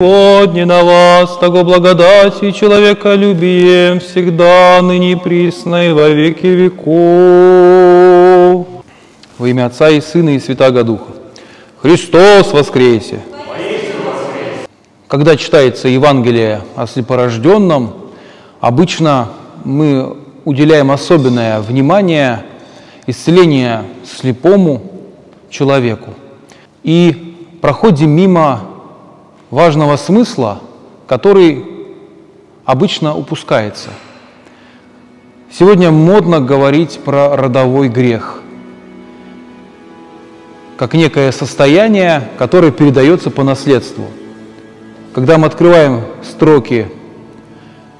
Подни на вас, того благодати и человеколюбием, всегда, ныне и присно, и во веки веков. Во имя Отца и Сына и Святаго Духа. Христос воскресе! Когда читается Евангелие о слепорожденном, обычно мы уделяем особенное внимание исцелению слепому человеку и проходим мимо важного смысла, который обычно упускается. Сегодня модно говорить про родовой грех, как некое состояние, которое передается по наследству. Когда мы открываем строки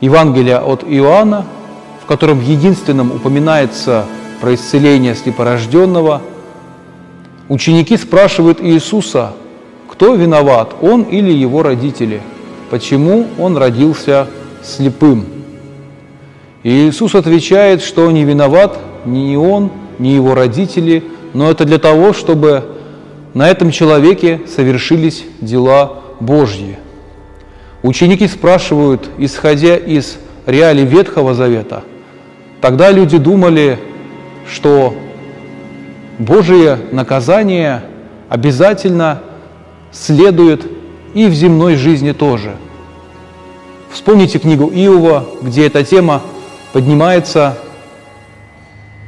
Евангелия от Иоанна, в котором единственным упоминается про исцеление слепорожденного, ученики спрашивают Иисуса, кто виноват, он или его родители? Почему он родился слепым? И Иисус отвечает, что не виноват ни он, ни его родители, но это для того, чтобы на этом человеке совершились дела Божьи. Ученики спрашивают, исходя из реалий Ветхого Завета, тогда люди думали, что Божие наказание обязательно следует и в земной жизни тоже. Вспомните книгу Иова, где эта тема поднимается.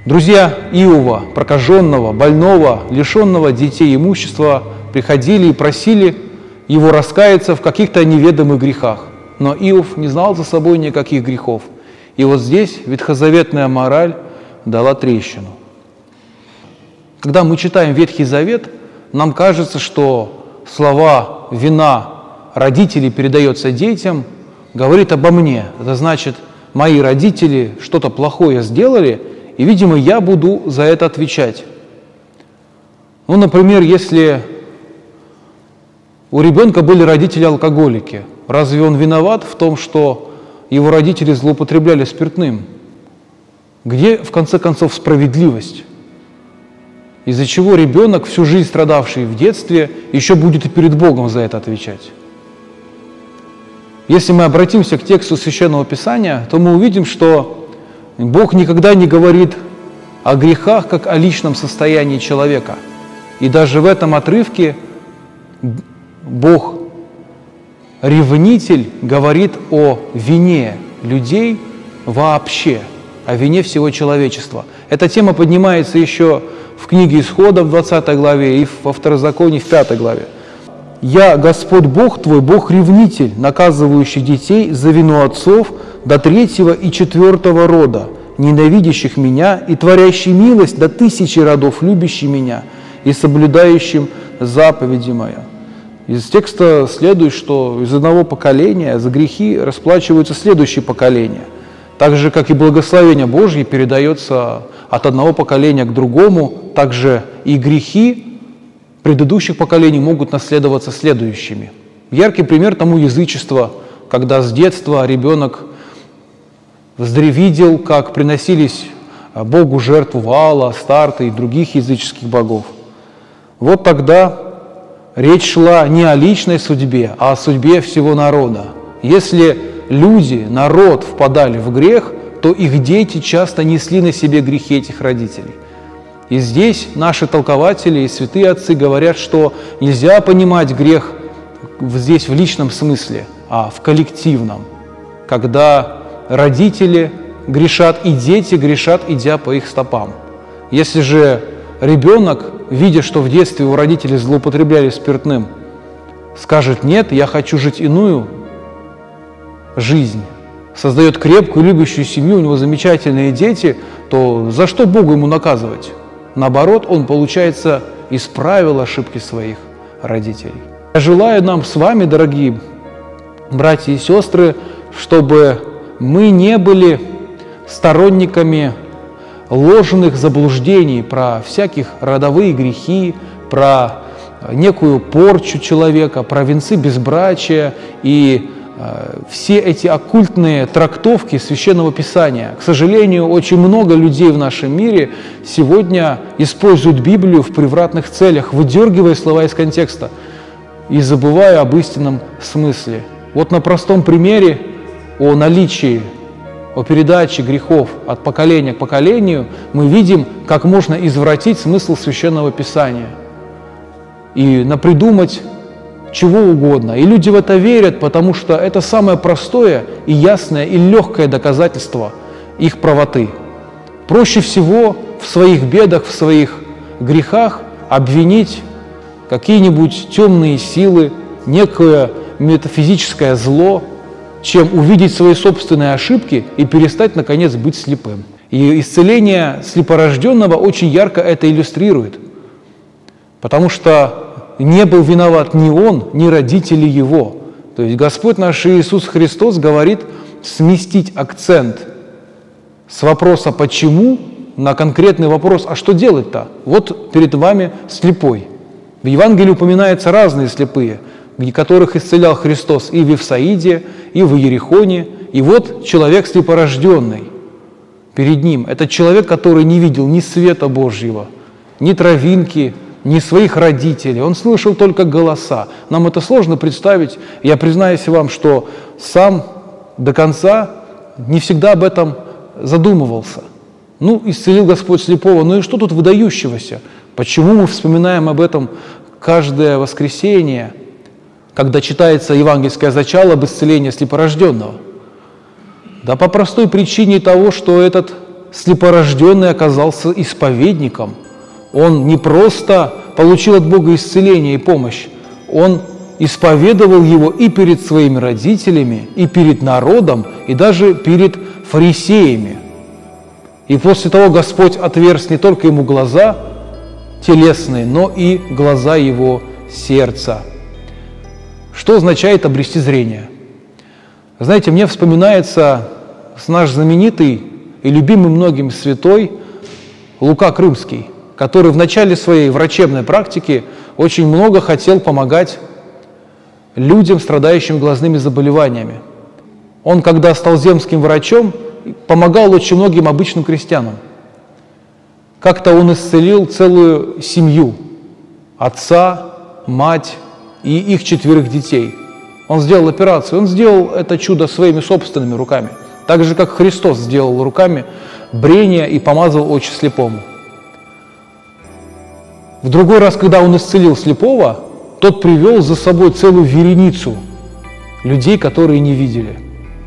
Друзья Иова, прокаженного, больного, лишенного детей, имущества, приходили и просили его раскаяться в каких-то неведомых грехах. Но Иов не знал за собой никаких грехов. И вот здесь ветхозаветная мораль дала трещину. Когда мы читаем Ветхий Завет, нам кажется, что слова «вина родителей передается детям» говорит обо мне. Это значит, мои родители что-то плохое сделали, и, видимо, я буду за это отвечать. Ну, например, если у ребенка были родители-алкоголики, разве он виноват в том, что его родители злоупотребляли спиртным? Где, в конце концов, справедливость? Из-за чего ребенок, всю жизнь страдавший в детстве, еще будет и перед Богом за это отвечать. Если мы обратимся к тексту Священного Писания, то мы увидим, что Бог никогда не говорит о грехах, как о личном состоянии человека. И даже в этом отрывке Бог, ревнитель, говорит о вине людей вообще, о вине всего человечества. Эта тема поднимается еще в книге Исхода в 20 главе и во Второзаконии в 5 главе. «Я, Господь Бог твой, Бог-ревнитель, наказывающий детей за вину отцов до 3-го и 4-го рода, ненавидящих меня и творящий милость до 1000 родов, любящий меня и соблюдающим заповеди моя». Из текста следует, что из одного поколения за грехи расплачиваются следующие поколения. Так же, как и благословение Божье передается от одного поколения к другому, также и грехи предыдущих поколений могут наследоваться следующими. Яркий пример тому язычество, когда с детства ребенок вздревидел, как приносились Богу жертву Ваала, Старта и других языческих богов. Вот тогда речь шла не о личной судьбе, а о судьбе всего народа. Если люди, народ впадали в грех, то их дети часто несли на себе грехи этих родителей. И здесь наши толкователи и святые отцы говорят, что нельзя понимать грех здесь в личном смысле, а в коллективном, когда родители грешат и дети грешат, идя по их стопам. Если же ребенок, видя, что в детстве у родителей злоупотребляли спиртным, скажет «нет, я хочу жить иную жизнь», создает крепкую, любящую семью, у него замечательные дети, то за что Богу ему наказывать? Наоборот, он, получается, исправил ошибки своих родителей. Я желаю нам с вами, дорогие братья и сестры, чтобы мы не были сторонниками ложных заблуждений про всяких родовые грехи, про некую порчу человека, про венцы безбрачия и все эти оккультные трактовки Священного Писания. К сожалению, очень много людей в нашем мире сегодня используют Библию в превратных целях, выдергивая слова из контекста. и забывая об истинном смысле. Вот на простом примере о наличии, о передаче грехов от поколения к поколению мы видим, как можно извратить смысл Священного Писания и напридумать чего угодно. И люди в это верят, потому что это самое простое и ясное и легкое доказательство их правоты. Проще всего в своих бедах, в своих грехах обвинить какие-нибудь темные силы, некое метафизическое зло, чем увидеть свои собственные ошибки и перестать, наконец, быть слепым. И исцеление слепорожденного очень ярко это иллюстрирует, потому что не был виноват ни он, ни родители его. То есть Господь наш Иисус Христос говорит сместить акцент с вопроса «почему?» на конкретный вопрос «а что делать-то?» Вот перед вами слепой. В Евангелии упоминаются разные слепые, которых исцелял Христос и в Вифсаиде, и в Иерихоне. И вот человек слепорожденный перед ним. Это человек, который не видел ни света Божьего, ни травинки, ни своих родителей. Он слышал только голоса. Нам это сложно представить. Я признаюсь вам, что сам до конца не всегда об этом задумывался. Ну, исцелил Господь слепого. Ну и что тут выдающегося? Почему мы вспоминаем об этом каждое воскресенье, когда читается евангельское зачало об исцелении слепорожденного? Да по простой причине того, что этот слепорожденный оказался исповедником. Он не просто получил от Бога исцеление и помощь, он исповедовал его и перед своими родителями, и перед народом, и даже перед фарисеями. И после того Господь отверз не только ему глаза телесные, но и глаза его сердца. Что означает обрести зрение? Знаете, мне вспоминается наш знаменитый и любимый многим святой Лука Крымский, который в начале своей врачебной практики очень много хотел помогать людям, страдающим глазными заболеваниями. Он, когда стал земским врачом, помогал очень многим обычным крестьянам. Как-то он исцелил целую семью – отца, мать и их 4 детей. Он сделал операцию, он сделал это чудо своими собственными руками, так же, как Христос сделал руками брение и помазал очи слепому. В другой раз, когда он исцелил слепого, тот привел за собой целую вереницу людей, которые не видели.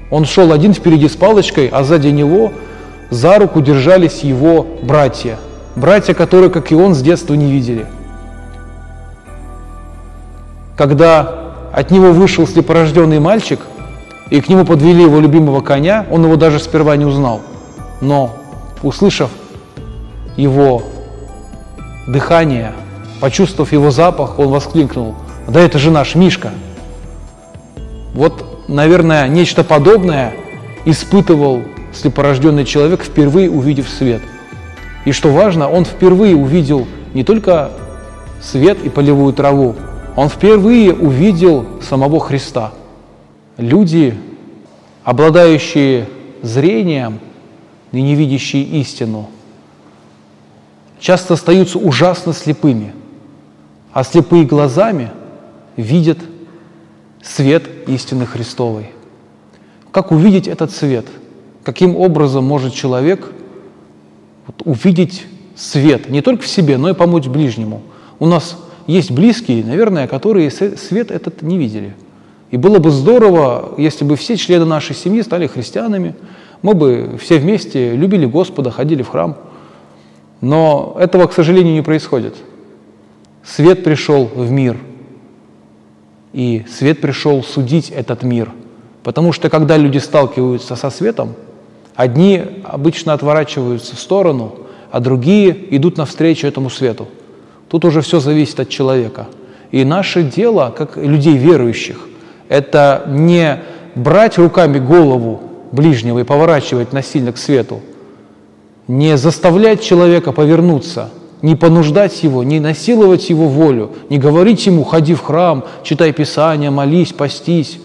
Он шел один впереди с палочкой, а сзади него за руку держались его братья. Братья, которые, как и он, с детства не видели. Когда от него вышел слепорожденный мальчик, и к нему подвели его любимого коня, он его даже сперва не узнал. Но, услышав его дыхание, почувствовав его запах, он воскликнул: «Да это же наш Мишка!» Вот, наверное, нечто подобное испытывал слепорожденный человек, впервые увидев свет. И что важно, он впервые увидел не только свет и полевую траву, он впервые увидел самого Христа. Люди, обладающие зрением и не видящие истину, часто остаются ужасно слепыми, а слепые глазами видят свет истины Христовой. Как увидеть этот свет? Каким образом может человек увидеть свет не только в себе, но и помочь ближнему? У нас есть близкие, наверное, которые свет этот не видели. И было бы здорово, если бы все члены нашей семьи стали христианами, мы бы все вместе любили Господа, ходили в храм. Но этого, к сожалению, не происходит. Свет пришел в мир, и свет пришел судить этот мир. Потому что, когда люди сталкиваются со светом, одни обычно отворачиваются в сторону, а другие идут навстречу этому свету. Тут уже все зависит от человека. И наше дело, как людей верующих, это не брать руками голову ближнего и поворачивать насильно к свету, не заставлять человека повернуться, не понуждать его, не насиловать его волю, не говорить ему «ходи в храм, читай Писание, молись, постись»,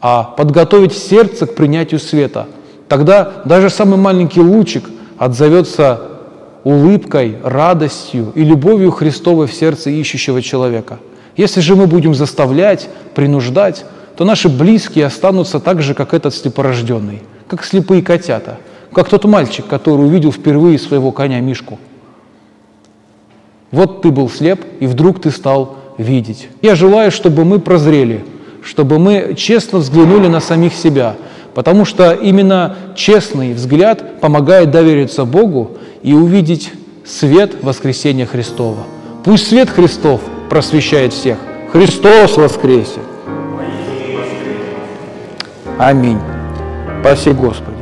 а подготовить сердце к принятию света. Тогда даже самый маленький лучик отзовется улыбкой, радостью и любовью Христовой в сердце ищущего человека. Если же мы будем заставлять, принуждать, то наши близкие останутся так же, как этот слепорожденный, как слепые котята, как тот мальчик, который увидел впервые своего коня Мишку. Вот ты был слеп, и вдруг ты стал видеть. Я желаю, чтобы мы прозрели, чтобы мы честно взглянули на самих себя, потому что именно честный взгляд помогает довериться Богу и увидеть свет воскресения Христова. Пусть свет Христов просвещает всех. Христос воскресе! Аминь. Спаси Господи.